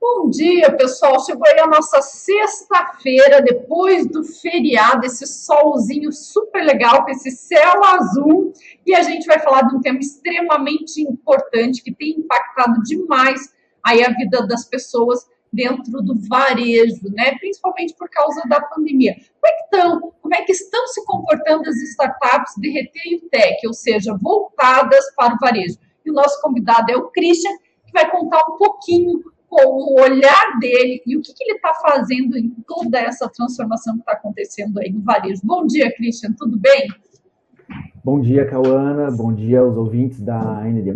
Bom dia, pessoal. Chegou aí a nossa sexta-feira, depois do feriado, esse solzinho super legal, com esse céu azul. E a gente vai falar de um tema extremamente importante, que tem impactado demais aí a vida das pessoas dentro do varejo, né? Principalmente por causa da pandemia. Como é que estão se comportando as startups de Retailtech, ou seja, voltadas para o varejo? E o nosso convidado é o Kristian, que vai contar um pouquinho com o olhar dele e o que ele está fazendo em toda essa transformação que está acontecendo aí no varejo. Bom dia, Kristian, tudo bem? Bom dia, Cauana, bom dia aos ouvintes da ND+.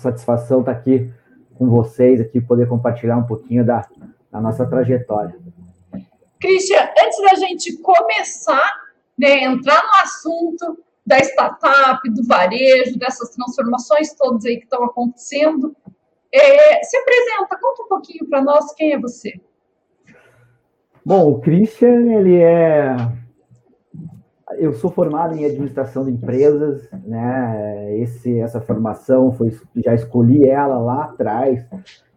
Satisfação estar aqui com vocês, aqui poder compartilhar um pouquinho da nossa trajetória. Kristian, antes da gente começar, né, entrar no assunto da startup, do varejo, dessas transformações todas aí que estão acontecendo, se apresenta, conta um pouquinho para nós quem é você. Bom, o Kristian, eu sou formado em administração de empresas, né? Essa formação já escolhi ela lá atrás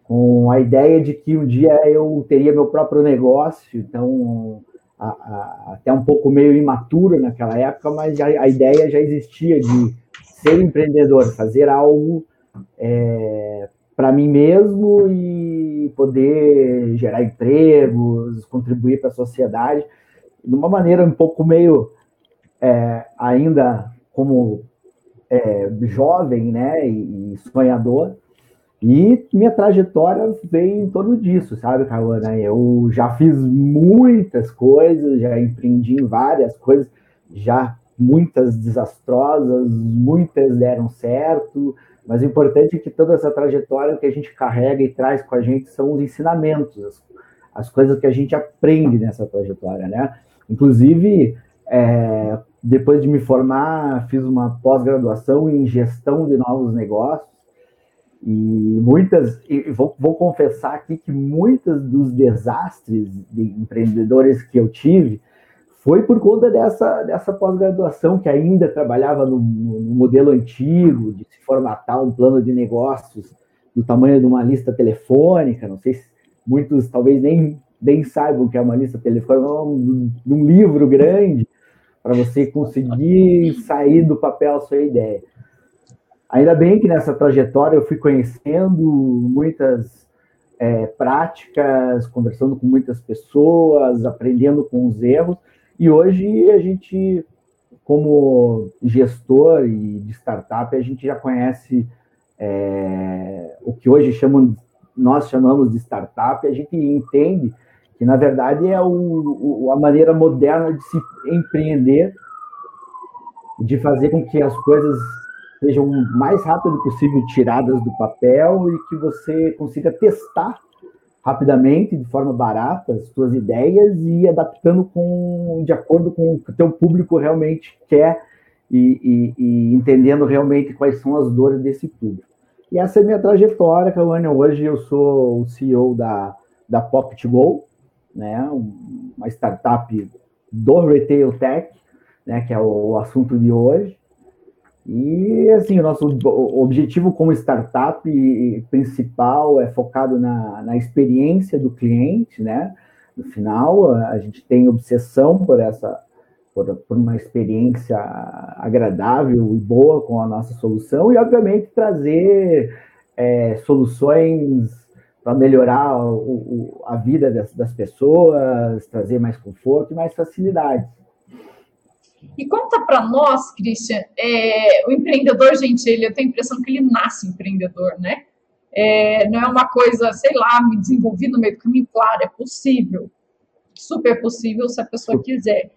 com a ideia de que um dia eu teria meu próprio negócio, então até um pouco meio imaturo naquela época, mas a ideia já existia de ser empreendedor, fazer algo para mim mesmo e poder gerar empregos, contribuir para a sociedade, de uma maneira um pouco meio, ainda como jovem, né, e sonhador, e minha trajetória veio em torno disso, sabe, Cauana? Eu já fiz muitas coisas, já empreendi em várias coisas, já muitas desastrosas, muitas deram certo, mas o importante é que toda essa trajetória que a gente carrega e traz com a gente são os ensinamentos, as coisas que a gente aprende nessa trajetória, né? Inclusive, depois de me formar, fiz uma pós-graduação em gestão de novos negócios e vou confessar aqui que muitos dos desastres de empreendedores que eu tive foi por conta dessa pós-graduação, que ainda trabalhava no modelo antigo, de se formatar um plano de negócios do tamanho de uma lista telefônica. Não sei se muitos talvez nem saibam o que é uma lista telefônica, um livro grande para você conseguir sair do papel a sua ideia. Ainda bem que nessa trajetória eu fui conhecendo muitas práticas, conversando com muitas pessoas, aprendendo com os erros. E hoje a gente, como gestor e de startup, a gente já conhece o que hoje nós chamamos de startup. A gente entende que, na verdade, é a maneira moderna de se empreender, de fazer com que as coisas sejam o mais rápido possível tiradas do papel e que você consiga testar rapidamente, de forma barata, as suas ideias e adaptando de acordo com o que o teu público realmente quer e entendendo realmente quais são as dores desse público. E essa é a minha trajetória, Cauana. Hoje eu sou o CEO da Pocket Go, né, uma startup do Retailtech, né, que é o assunto de hoje. E, assim, o nosso objetivo como startup principal é focado na experiência do cliente, né? No final, a gente tem obsessão por uma experiência agradável e boa com a nossa solução e, obviamente, trazer soluções para melhorar a vida das pessoas, trazer mais conforto e mais facilidade. E conta para nós, Kristian, o empreendedor, gente, eu tenho a impressão que ele nasce empreendedor, né? Não é uma coisa, sei lá, me desenvolvi no meio do caminho. Claro, é possível, super possível se a pessoa quiser.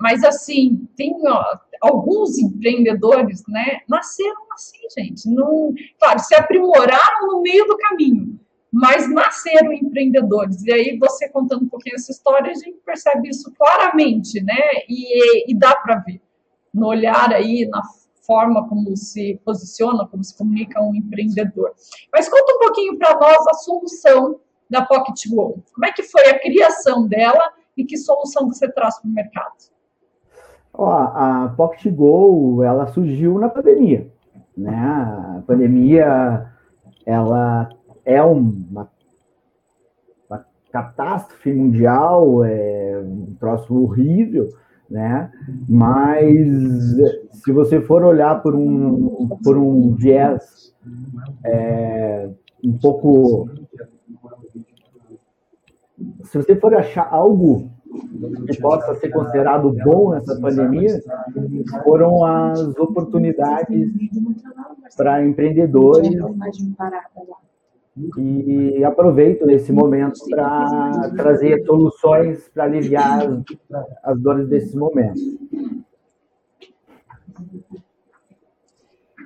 Mas, assim, tem alguns empreendedores, né, nasceram assim, gente. Não, claro, se aprimoraram no meio do caminho, mas nasceram empreendedores. E aí, você contando um pouquinho essa história, a gente percebe isso claramente, né? E dá para ver no olhar aí, na forma como se posiciona, como se comunica um empreendedor. Mas conta um pouquinho para nós a solução da Pocket Go. Como é que foi a criação dela e que solução você traz para o mercado? A Pocket Go, ela surgiu na pandemia, né? A pandemia, ela é uma catástrofe mundial, é um troço horrível, né? Mas se você for olhar por um viés um pouco... Se você for achar algo que possa ser considerado bom nessa pandemia, foram as oportunidades para empreendedores, e aproveito esse momento para trazer soluções para aliviar as dores desse momento.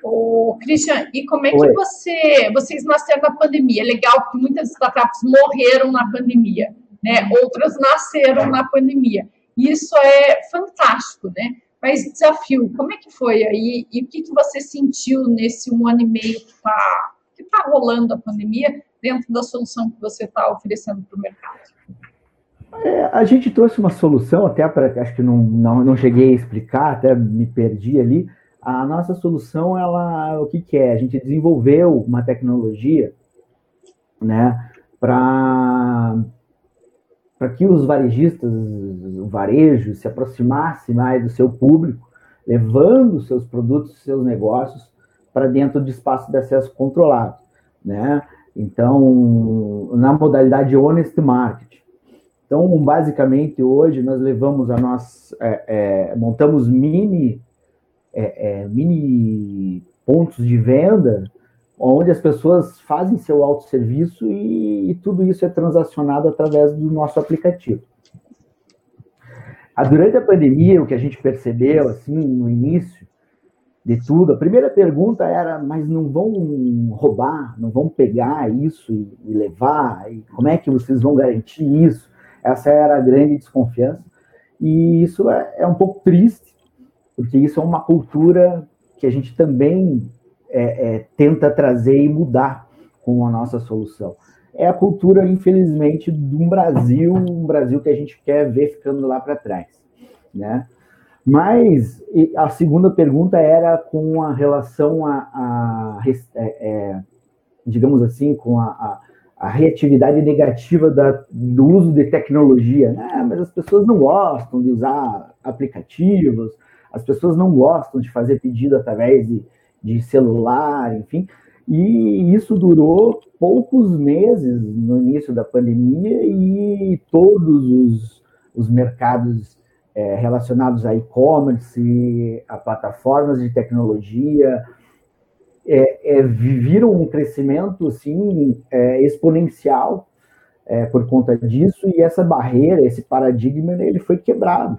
Ô, Kristian, e como é que vocês nasceram na pandemia? É legal que muitas startups morreram na pandemia, né? Outras nasceram na pandemia. Isso é fantástico, né? Mas desafio, como é que foi aí? E o que você sentiu nesse 1 ano e meio que tá rolando a pandemia dentro da solução que você está oferecendo para o mercado? A gente trouxe uma solução, até para, acho que não cheguei a explicar, até me perdi ali. A nossa solução, ela, o que que é? A gente desenvolveu uma tecnologia, né, para que os varejistas, o varejo, se aproximasse mais do seu público, levando seus produtos, seus negócios para dentro do espaço de acesso controlado, né? Então, na modalidade Honest Market. Então, basicamente, hoje, nós levamos a nossa... montamos mini pontos de venda, onde as pessoas fazem seu autosserviço e tudo isso é transacionado através do nosso aplicativo. Durante a pandemia, o que a gente percebeu, assim, no início de tudo, a primeira pergunta era, mas não vão roubar, não vão pegar isso e levar? E como é que vocês vão garantir isso? Essa era a grande desconfiança. E isso é um pouco triste, porque isso é uma cultura que a gente também tenta trazer e mudar com a nossa solução. É a cultura, infelizmente, de um Brasil que a gente quer ver ficando lá para trás, né? Mas a segunda pergunta era com a relação digamos assim, com a reatividade negativa do uso de tecnologia, né? Mas as pessoas não gostam de usar aplicativos, as pessoas não gostam de fazer pedido através de celular, enfim. E isso durou poucos meses no início da pandemia e todos os mercados relacionados a e-commerce, a plataformas de tecnologia, viram um crescimento assim, exponencial por conta disso, e essa barreira, esse paradigma, ele foi quebrado.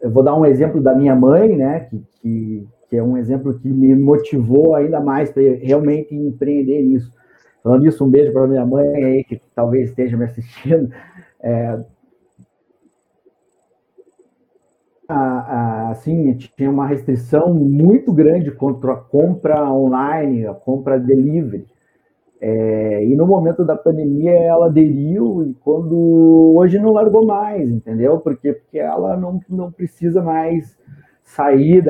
Eu vou dar um exemplo da minha mãe, né, que é um exemplo que me motivou ainda mais para realmente empreender nisso. Falando isso, um beijo para minha mãe aí, que talvez esteja me assistindo. Assim, tinha uma restrição muito grande contra a compra online, a compra delivery. E no momento da pandemia ela aderiu, e hoje não largou mais, entendeu? Porque ela não precisa mais sair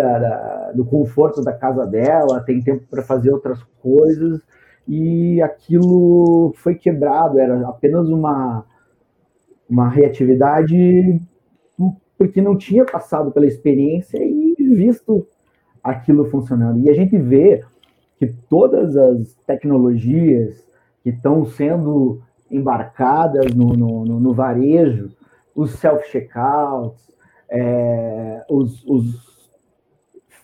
do conforto da casa dela, tem tempo para fazer outras coisas, e aquilo foi quebrado, era apenas uma reatividade, porque não tinha passado pela experiência e visto aquilo funcionando. E a gente vê que todas as tecnologias que estão sendo embarcadas no varejo, os self-checkouts, os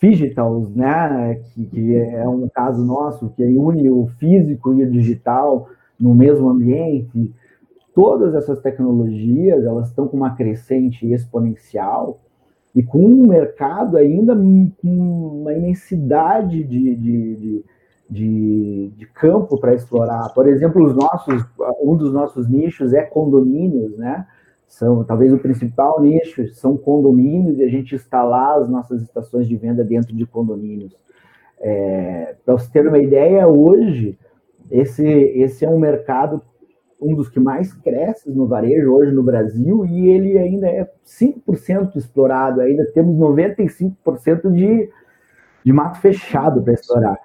digitals, né, que é um caso nosso, que une o físico e o digital no mesmo ambiente, todas essas tecnologias, elas estão com uma crescente exponencial e com um mercado ainda com uma imensidade de campo para explorar. Por exemplo, um dos nossos nichos é condomínios, né? Talvez o principal nicho são condomínios, e a gente instalar as nossas estações de venda dentro de condomínios. Para você ter uma ideia, hoje, esse é um mercado, um dos que mais cresce no varejo hoje no Brasil, e ele ainda é 5% explorado, ainda temos 95% de mato fechado para explorar.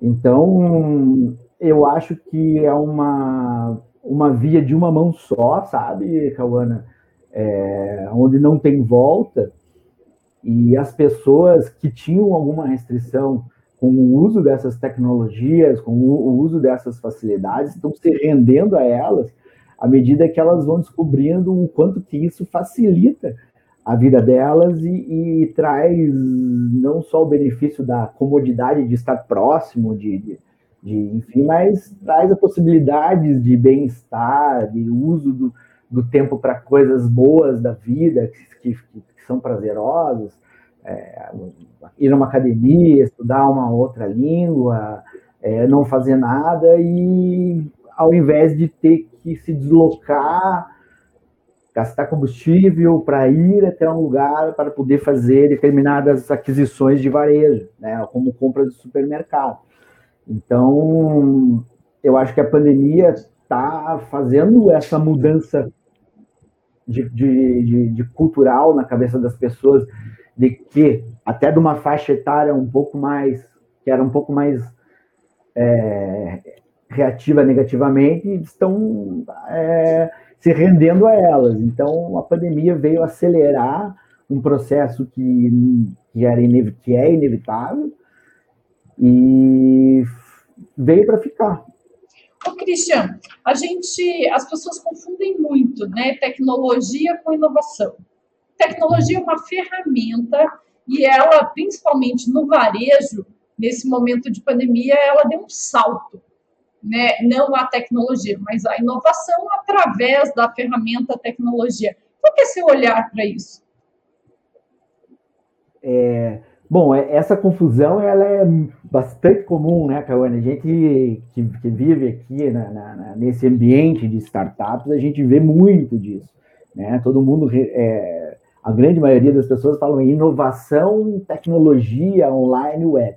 Então, eu acho que é uma via de uma mão só, sabe, Cauana? Onde não tem volta, e as pessoas que tinham alguma restrição com o uso dessas tecnologias, com o uso dessas facilidades, estão se rendendo a elas à medida que elas vão descobrindo o quanto que isso facilita a vida delas e traz não só o benefício da comodidade de estar próximo, enfim, mas traz a possibilidade de bem-estar, de uso do tempo para coisas boas da vida, que são prazerosas, ir a uma academia, estudar uma outra língua, não fazer nada, e ao invés de ter que se deslocar, gastar combustível para ir até um lugar para poder fazer determinadas aquisições de varejo, né, como compra de supermercado. Então, eu acho que a pandemia está fazendo essa mudança de cultural na cabeça das pessoas, de que até de uma faixa etária um pouco mais reativa negativamente, estão se rendendo a elas. Então, a pandemia veio acelerar um processo que é inevitável e veio para ficar. Ô, Kristian, as pessoas confundem muito, né, tecnologia com inovação. Tecnologia é uma ferramenta e ela, principalmente no varejo, nesse momento de pandemia, ela deu um salto, né? Não a tecnologia, mas a inovação através da ferramenta tecnologia. Qual que é seu olhar para isso? Bom, essa confusão ela é bastante comum, né, Cauana? A gente que vive aqui nesse ambiente de startups, a gente vê muito disso, né? Todo mundo... A grande maioria das pessoas falam em inovação, tecnologia, online, web.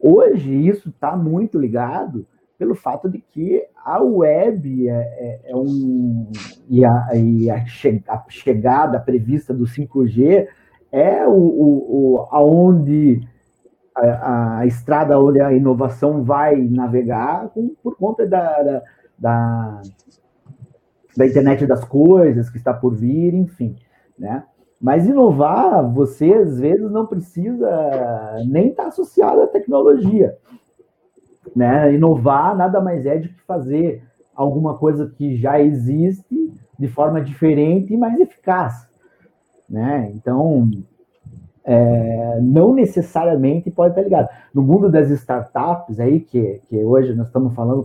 Hoje, isso está muito ligado pelo fato de que a web a chegada prevista do 5G é a estrada onde a inovação vai navegar por conta da internet das coisas que está por vir, enfim, né? Mas inovar, você, às vezes, não precisa nem estar associado à tecnologia, né? Inovar nada mais é do que fazer alguma coisa que já existe de forma diferente e mais eficaz, né? Então, não necessariamente pode estar ligado. No mundo das startups, aí, que hoje nós estamos falando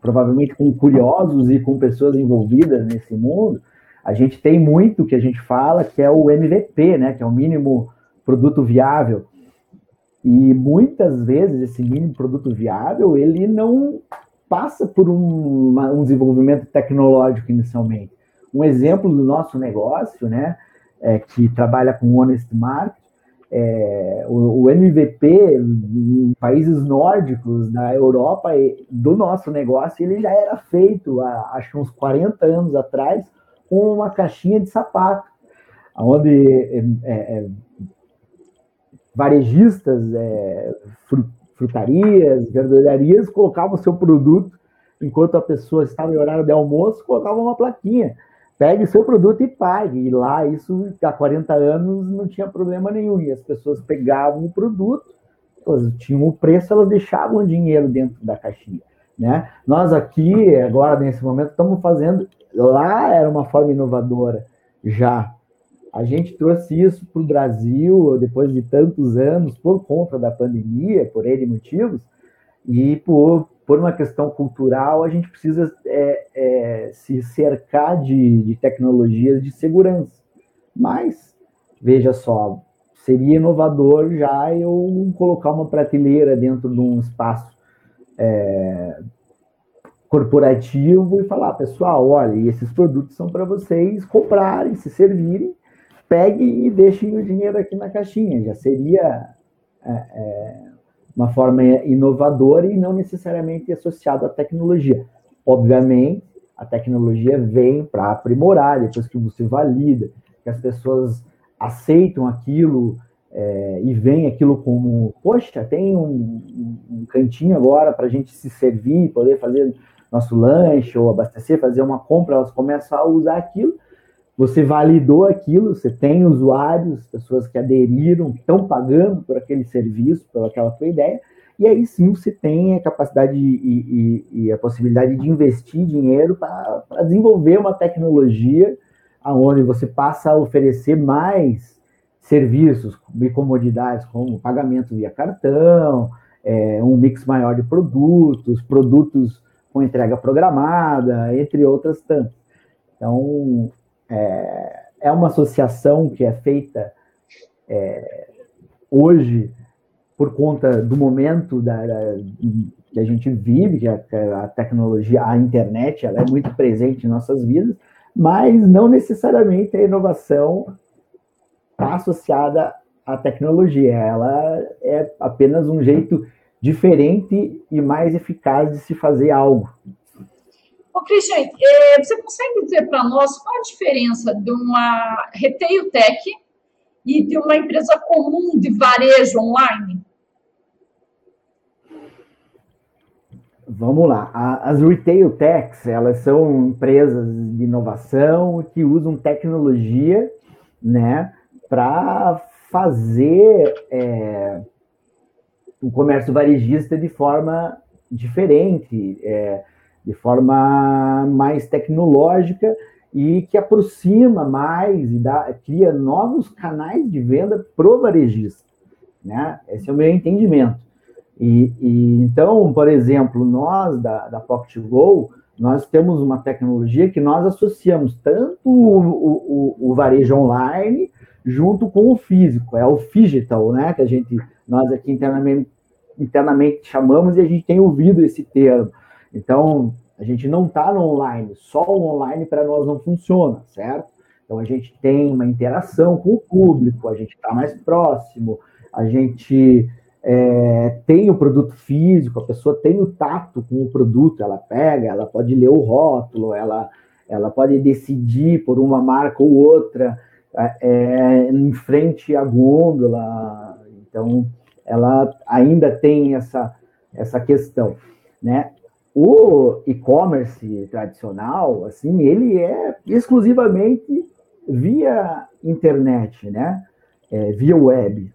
provavelmente com curiosos e com pessoas envolvidas nesse mundo, a gente tem muito que a gente fala que é o MVP, né, que é o mínimo produto viável. E muitas vezes esse mínimo produto viável, ele não passa por um desenvolvimento tecnológico inicialmente. Um exemplo do nosso negócio, né, que trabalha com Honest Market, o MVP em países nórdicos, na Europa, do nosso negócio, ele já era feito, acho que uns 40 anos atrás, com uma caixinha de sapato, onde varejistas, frutarias, verdurarias, colocavam o seu produto, enquanto a pessoa estava em horário de almoço, colocavam uma plaquinha, pegue o seu produto e pague. E lá, isso há 40 anos, não tinha problema nenhum. E as pessoas pegavam o produto, elas tinham o preço, elas deixavam o dinheiro dentro da caixinha, né? Nós aqui, agora, nesse momento, estamos fazendo... Lá era uma forma inovadora já. A gente trouxe isso para o Brasil depois de tantos anos, por conta da pandemia, por N motivos, e por uma questão cultural, a gente precisa se cercar de tecnologias de segurança. Mas, veja só, seria inovador já eu colocar uma prateleira dentro de um espaço corporativo e falar, pessoal, olha, esses produtos são para vocês comprarem, se servirem, peguem e deixem o dinheiro aqui na caixinha. Já seria uma forma inovadora e não necessariamente associada à tecnologia. Obviamente, a tecnologia vem para aprimorar, depois que você valida, que as pessoas aceitam aquilo e veem aquilo como, poxa, tem um cantinho agora para a gente se servir, poder fazer nosso lanche ou abastecer, fazer uma compra, elas começam a usar aquilo, você validou aquilo, você tem usuários, pessoas que aderiram, que estão pagando por aquele serviço, pelaquela tua ideia, e aí sim você tem a capacidade e a possibilidade de investir dinheiro para desenvolver uma tecnologia onde você passa a oferecer mais serviços e comodidades, como pagamento via cartão, um mix maior de produtos com entrega programada, entre outras tantas. Então, é uma associação que é feita hoje por conta do momento que a gente vive, que a tecnologia, a internet, ela é muito presente em nossas vidas, mas não necessariamente a inovação está associada à tecnologia. Ela é apenas um jeito diferente e mais eficaz de se fazer algo. Ô, Kristian, você consegue dizer para nós qual a diferença de uma Retailtech e de uma empresa comum de varejo online? Vamos lá. As Retailtechs, elas são empresas de inovação que usam tecnologia, né, para fazer o comércio varejista de forma diferente, de forma mais tecnológica e que aproxima mais e cria novos canais de venda para o varejista, né? Esse é o meu entendimento. E então, por exemplo, nós da Pocket Go, nós temos uma tecnologia que nós associamos tanto o varejo online junto com o físico, é o phygital, né? Que nós aqui internamente chamamos e a gente tem ouvido esse termo. Então, a gente não está no online, só o online para nós não funciona, certo? Então, a gente tem uma interação com o público, a gente está mais próximo, a gente tem o produto físico, a pessoa tem o tato com o produto, ela pega, ela pode ler o rótulo, ela pode decidir por uma marca ou outra, em frente à gôndola, então ela ainda tem essa questão, né? O e-commerce tradicional, assim, ele é exclusivamente via internet, né? Via web.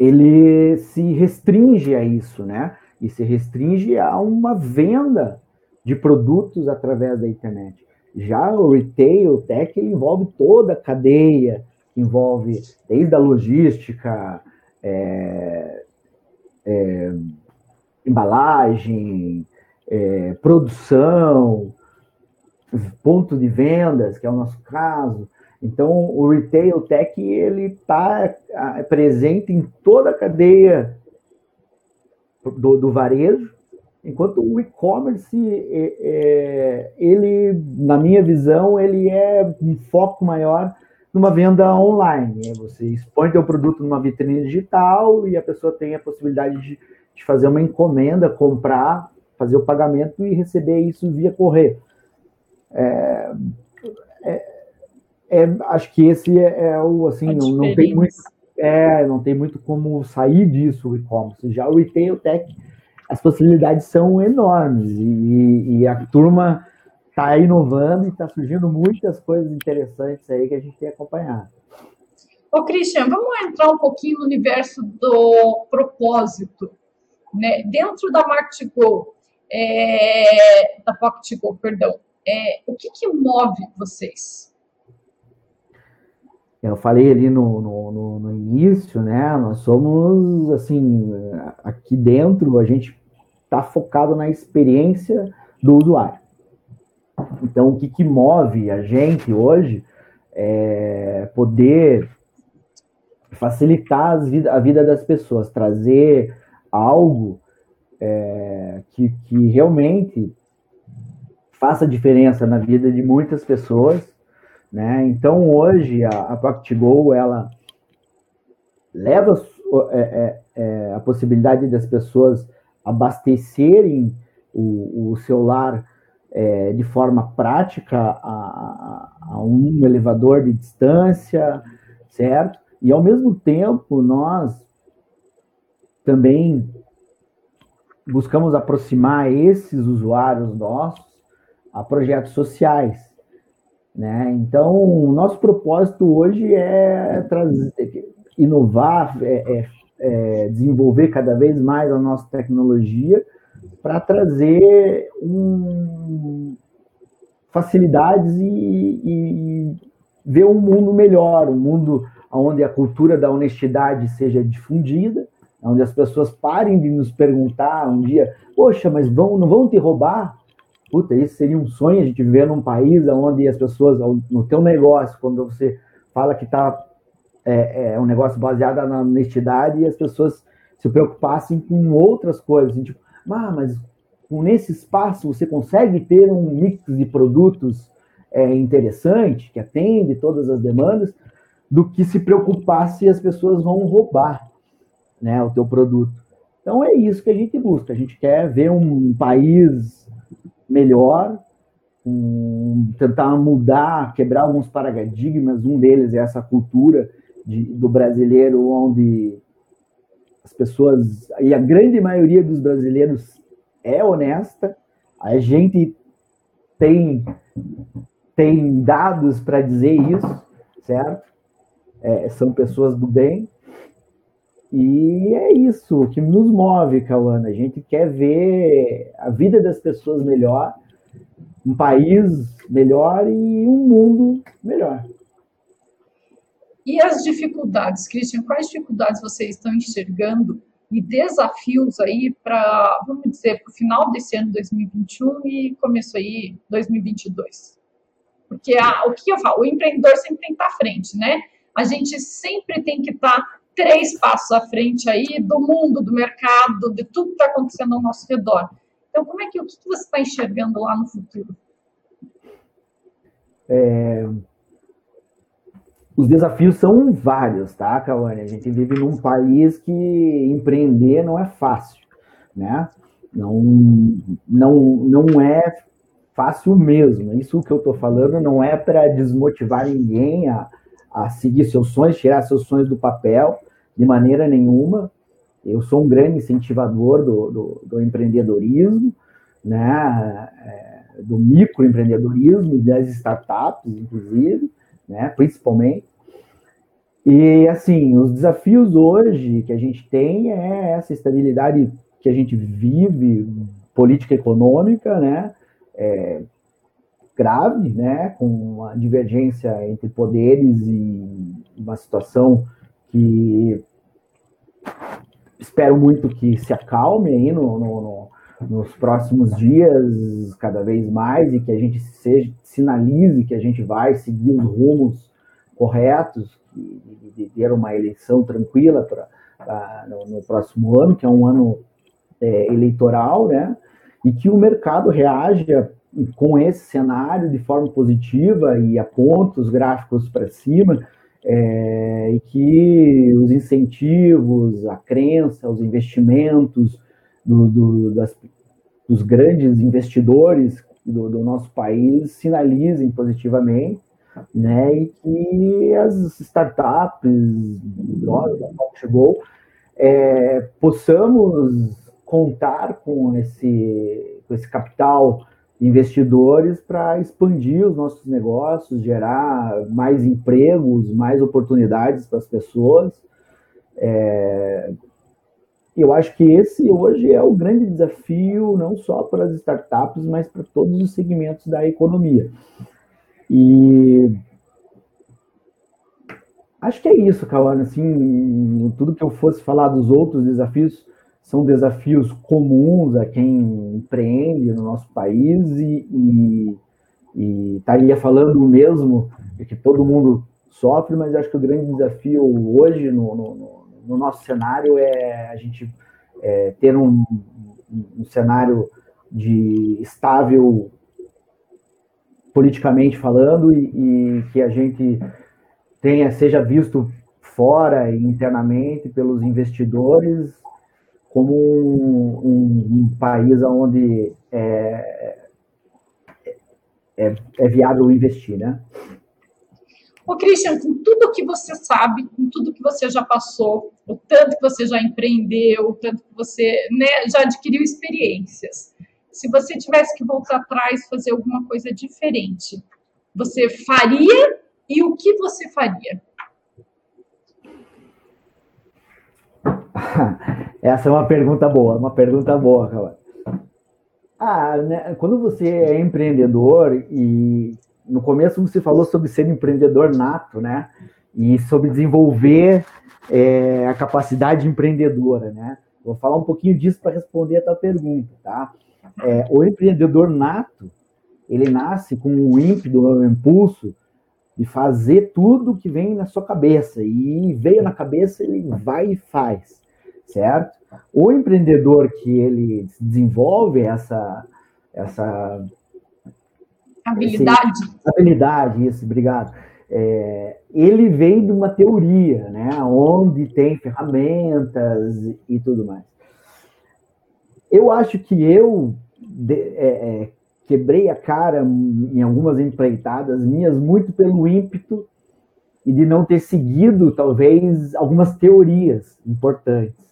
Ele se restringe a isso, né? E se restringe a uma venda de produtos através da internet. Já o Retailtech envolve toda a cadeia, envolve desde a logística, embalagem, produção, ponto de vendas, que é o nosso caso. Então, o Retailtech está presente em toda a cadeia do varejo, enquanto o e-commerce, ele, na minha visão, ele é um foco maior numa venda online. Você expõe seu produto numa vitrine digital e a pessoa tem a possibilidade de fazer uma encomenda, comprar, fazer o pagamento e receber isso via correio. Acho que esse é o assim, não tem muito como sair disso o e-commerce. Já o Retailtech, as possibilidades são enormes e a turma está inovando e está surgindo muitas coisas interessantes aí que a gente tem acompanhado. Ô, Kristian, vamos entrar um pouquinho no universo do propósito, né? Dentro da Market Go, da Pocket Go, perdão, o que move vocês? Eu falei ali no início, né? Nós somos, assim, aqui dentro, a gente está focado na experiência do usuário. Então, o que move a gente hoje é poder facilitar a vida das pessoas, trazer algo que realmente faça diferença na vida de muitas pessoas, né? Então, hoje, a Pocket Go, ela leva a possibilidade das pessoas abastecerem o celular de forma prática a um elevador de distância, certo? E, ao mesmo tempo, nós também buscamos aproximar esses usuários nossos a projetos sociais, né? Então, o nosso propósito hoje é trazer, inovar, desenvolver cada vez mais a nossa tecnologia para trazer facilidades e ver um mundo melhor, um mundo onde a cultura da honestidade seja difundida, onde as pessoas parem de nos perguntar um dia, poxa, mas não vão te roubar? Puta, isso seria um sonho, a gente viver num país onde as pessoas, no teu negócio, quando você fala que está um negócio baseado na honestidade e as pessoas se preocupassem com outras coisas, tipo, mas nesse espaço você consegue ter um mix de produtos interessante, que atende todas as demandas, do que se preocupar se as pessoas vão roubar, né, o teu produto. Então é isso que a gente busca, a gente quer ver um país melhor, tentar mudar, quebrar alguns paradigmas, um deles é essa cultura do brasileiro, onde as pessoas, e a grande maioria dos brasileiros é honesta, a gente tem dados para dizer isso, certo? São pessoas do bem, e é isso que nos move, Cauana, a gente quer ver a vida das pessoas melhor, um país melhor e um mundo melhor. E as dificuldades, Kristian, quais dificuldades vocês estão enxergando e desafios aí para, vamos dizer, para o final desse ano 2021 e começo aí 2022? Porque o que eu falo, o empreendedor sempre tem que estar à frente, né? A gente sempre tem que estar 3 passos à frente aí do mundo, do mercado, de tudo que está acontecendo ao nosso redor. Então, o que você está enxergando lá no futuro? Os desafios são vários, tá, Cauana? A gente vive num país que empreender não é fácil, né? Não é fácil mesmo. Isso que eu estou falando não é para desmotivar ninguém a seguir seus sonhos, tirar seus sonhos do papel, de maneira nenhuma. Eu sou um grande incentivador do empreendedorismo, né? Do microempreendedorismo, das startups, inclusive, né? Principalmente. E, assim, os desafios hoje que a gente tem é essa estabilidade que a gente vive, política econômica, né? Grave, né? Com uma divergência entre poderes e uma situação que espero muito que se acalme aí nos próximos dias, cada vez mais, e que a gente sinalize que a gente vai seguir os rumos corretos de ter uma eleição tranquila no próximo ano, que é um ano eleitoral, né? E que o mercado reaja com esse cenário de forma positiva e aponta os gráficos para cima, e que os incentivos, a crença, os investimentos dos grandes investidores do nosso país sinalizem positivamente, né? E que as startups, Pocket Go, possamos contar com esse capital investidores para expandir os nossos negócios, gerar mais empregos, mais oportunidades para as pessoas. Eu acho que esse hoje é o grande desafio, não só para as startups, mas para todos os segmentos da economia. E acho que é isso, Cauana. Assim, tudo que eu fosse falar dos outros desafios, são desafios comuns a quem empreende no nosso país e estaria falando o mesmo que todo mundo sofre, mas acho que o grande desafio hoje no nosso cenário é a gente ter um cenário de estável politicamente falando e que a gente seja visto fora e internamente pelos investidores como um país onde é viável investir, né? Ô, Kristian, com tudo que você sabe, com tudo que você já passou, o tanto que você já empreendeu, o tanto que você, né, já adquiriu experiências, se você tivesse que voltar atrás, fazer alguma coisa diferente, você faria e o que você faria? Essa é uma pergunta boa, Cauana. Quando você é empreendedor, e no começo você falou sobre ser empreendedor nato, né? E sobre desenvolver a capacidade empreendedora, né? Vou falar um pouquinho disso para responder a tua pergunta, tá? O empreendedor nato, ele nasce com o ímpeto, o impulso de fazer tudo que vem na sua cabeça. E veio na cabeça, ele vai e faz, certo? O empreendedor que ele desenvolve essa habilidade. Isso, obrigado. Ele vem de uma teoria, né? Onde tem ferramentas e tudo mais. Eu acho que eu quebrei a cara em algumas empreitadas minhas muito pelo ímpeto e de não ter seguido, talvez, algumas teorias importantes,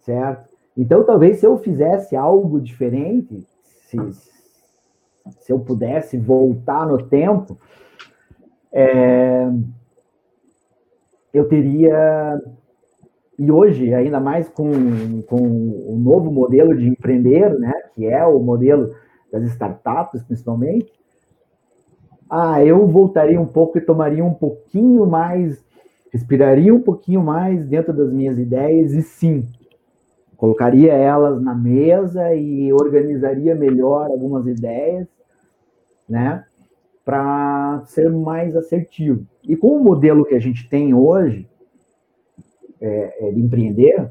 certo? Então, talvez, se eu fizesse algo diferente, se eu pudesse voltar no tempo, eu teria... E hoje, ainda mais com o novo modelo de empreender, né, que é o modelo das startups, principalmente, eu voltaria um pouco e tomaria um pouquinho mais, respiraria um pouquinho mais dentro das minhas ideias e, sim, colocaria elas na mesa e organizaria melhor algumas ideias, né, para ser mais assertivo. E com o modelo que a gente tem hoje, de empreender,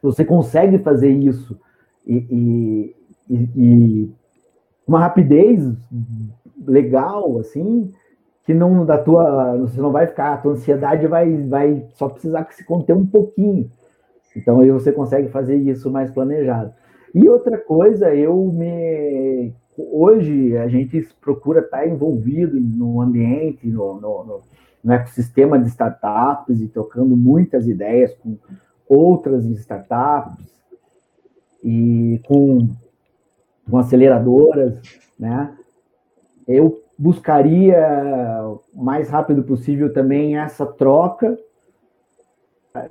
você consegue fazer isso e uma rapidez legal, assim, que não da tua, você não vai ficar, a tua ansiedade vai só precisar que se conter um pouquinho. Então aí você consegue fazer isso mais planejado. E outra coisa, hoje a gente procura estar envolvido no ambiente, no ecossistema de startups e trocando muitas ideias com outras startups e com aceleradoras, né? Eu buscaria o mais rápido possível também essa troca,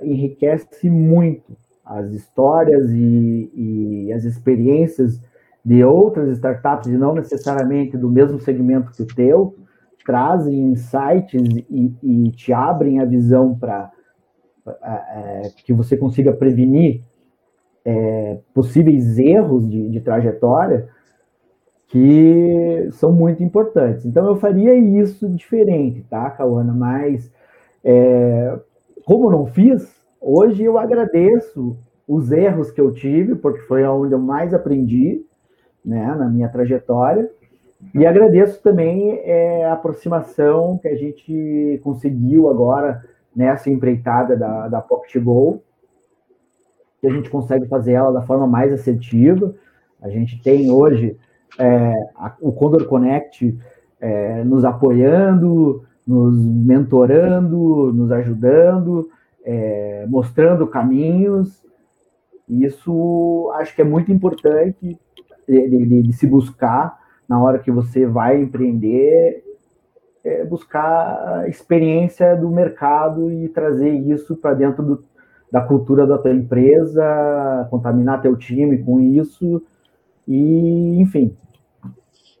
enriquece muito as histórias e as experiências de outras startups e não necessariamente do mesmo segmento que o teu, trazem insights e te abrem a visão para que você consiga prevenir possíveis erros de trajetória que são muito importantes. Então, eu faria isso diferente, tá, Cauana? Mas, como não fiz, hoje eu agradeço os erros que eu tive, porque foi onde eu mais aprendi, né, na minha trajetória. E agradeço também a aproximação que a gente conseguiu agora nessa empreitada da Pocket Go, que a gente consegue fazer ela da forma mais assertiva. A gente tem hoje o Condor Connect nos apoiando, nos mentorando, nos ajudando, mostrando caminhos. Isso acho que é muito importante de se buscar na hora que você vai empreender, buscar a experiência do mercado e trazer isso para dentro da cultura da tua empresa, contaminar teu time com isso, e enfim,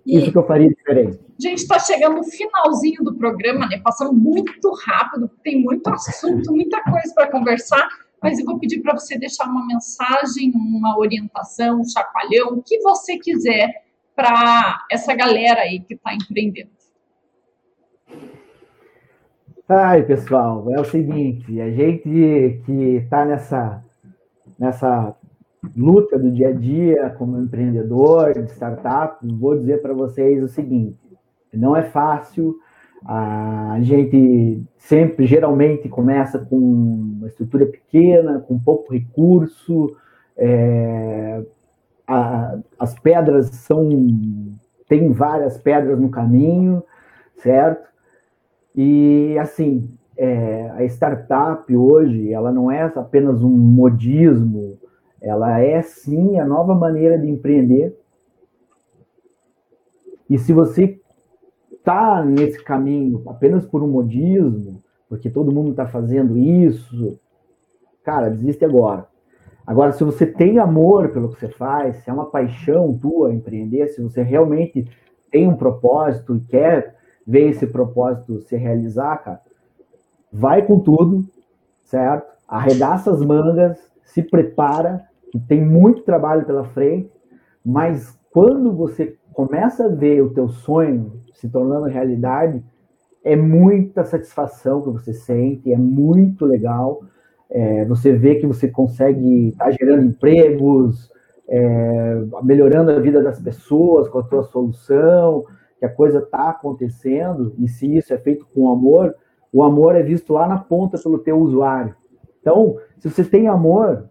isso que eu faria diferente. Gente, está chegando no finalzinho do programa, né? Passando muito rápido, tem muito assunto, muita coisa para conversar, mas eu vou pedir para você deixar uma mensagem, uma orientação, um chacoalhão, o que você quiser, para essa galera aí que está empreendendo. Ai, pessoal, é o seguinte, a gente que está nessa luta do dia a dia como empreendedor de startup, vou dizer para vocês o seguinte, não é fácil, a gente sempre, geralmente, começa com uma estrutura pequena, com pouco recurso, as pedras tem várias pedras no caminho, certo? E, assim, a startup hoje, ela não é apenas um modismo, ela é, sim, a nova maneira de empreender. E se você está nesse caminho apenas por um modismo, porque todo mundo está fazendo isso, cara, desiste agora. Agora, se você tem amor pelo que você faz, se é uma paixão tua empreender, se você realmente tem um propósito e quer ver esse propósito se realizar, cara, vai com tudo, certo? Arredaça as mangas, se prepara, que tem muito trabalho pela frente, mas quando você começa a ver o teu sonho se tornando realidade, é muita satisfação que você sente, é muito legal. Você vê que você consegue estar gerando empregos, melhorando a vida das pessoas com a tua solução, que a coisa está acontecendo, e se isso é feito com amor, o amor é visto lá na ponta pelo teu usuário. Então, se você tem amor,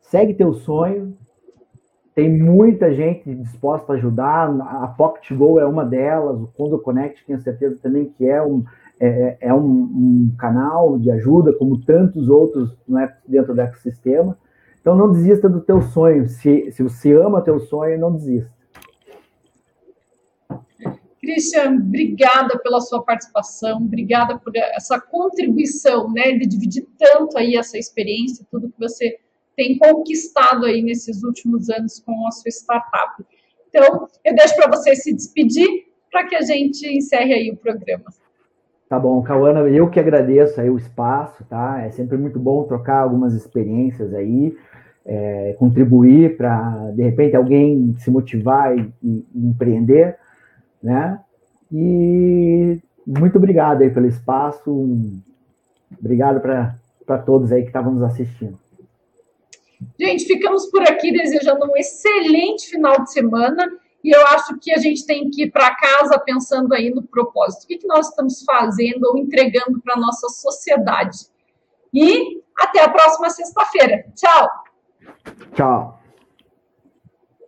segue teu sonho, tem muita gente disposta a ajudar, a Pocket Go é uma delas, o Condor Connect, tenho certeza também que é um canal de ajuda, como tantos outros, né, dentro do ecossistema. Então, não desista do teu sonho. Se você ama teu sonho, não desista. Kristian, obrigada pela sua participação, obrigada por essa contribuição, né, de dividir tanto aí essa experiência, tudo que você tem conquistado aí nesses últimos anos com a sua startup. Então, eu deixo para você se despedir, para que a gente encerre aí o programa. Tá bom, Cauana, eu que agradeço aí o espaço, tá? É sempre muito bom trocar algumas experiências aí, contribuir para, de repente, alguém se motivar e empreender, né? E muito obrigado aí pelo espaço, obrigado para todos aí que estavam nos assistindo. Gente, ficamos por aqui desejando um excelente final de semana. E eu acho que a gente tem que ir para casa pensando aí no propósito. O que nós estamos fazendo ou entregando para a nossa sociedade? E até a próxima sexta-feira. Tchau! Tchau!